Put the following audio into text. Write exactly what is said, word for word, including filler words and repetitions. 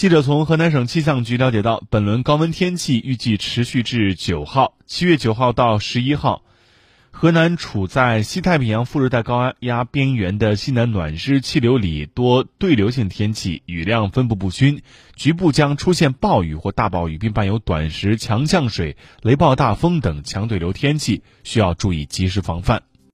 记者从河南省气象局了解到，本轮高温天气预计持续至九号，七月九号到十一号，河南处在西太平洋副热带高压边缘的西南暖湿气流里多对流性天气，雨量分布不均，局部将出现暴雨或大暴雨，并伴有短时强降水、雷暴大风等强对流天气，需要注意及时防范。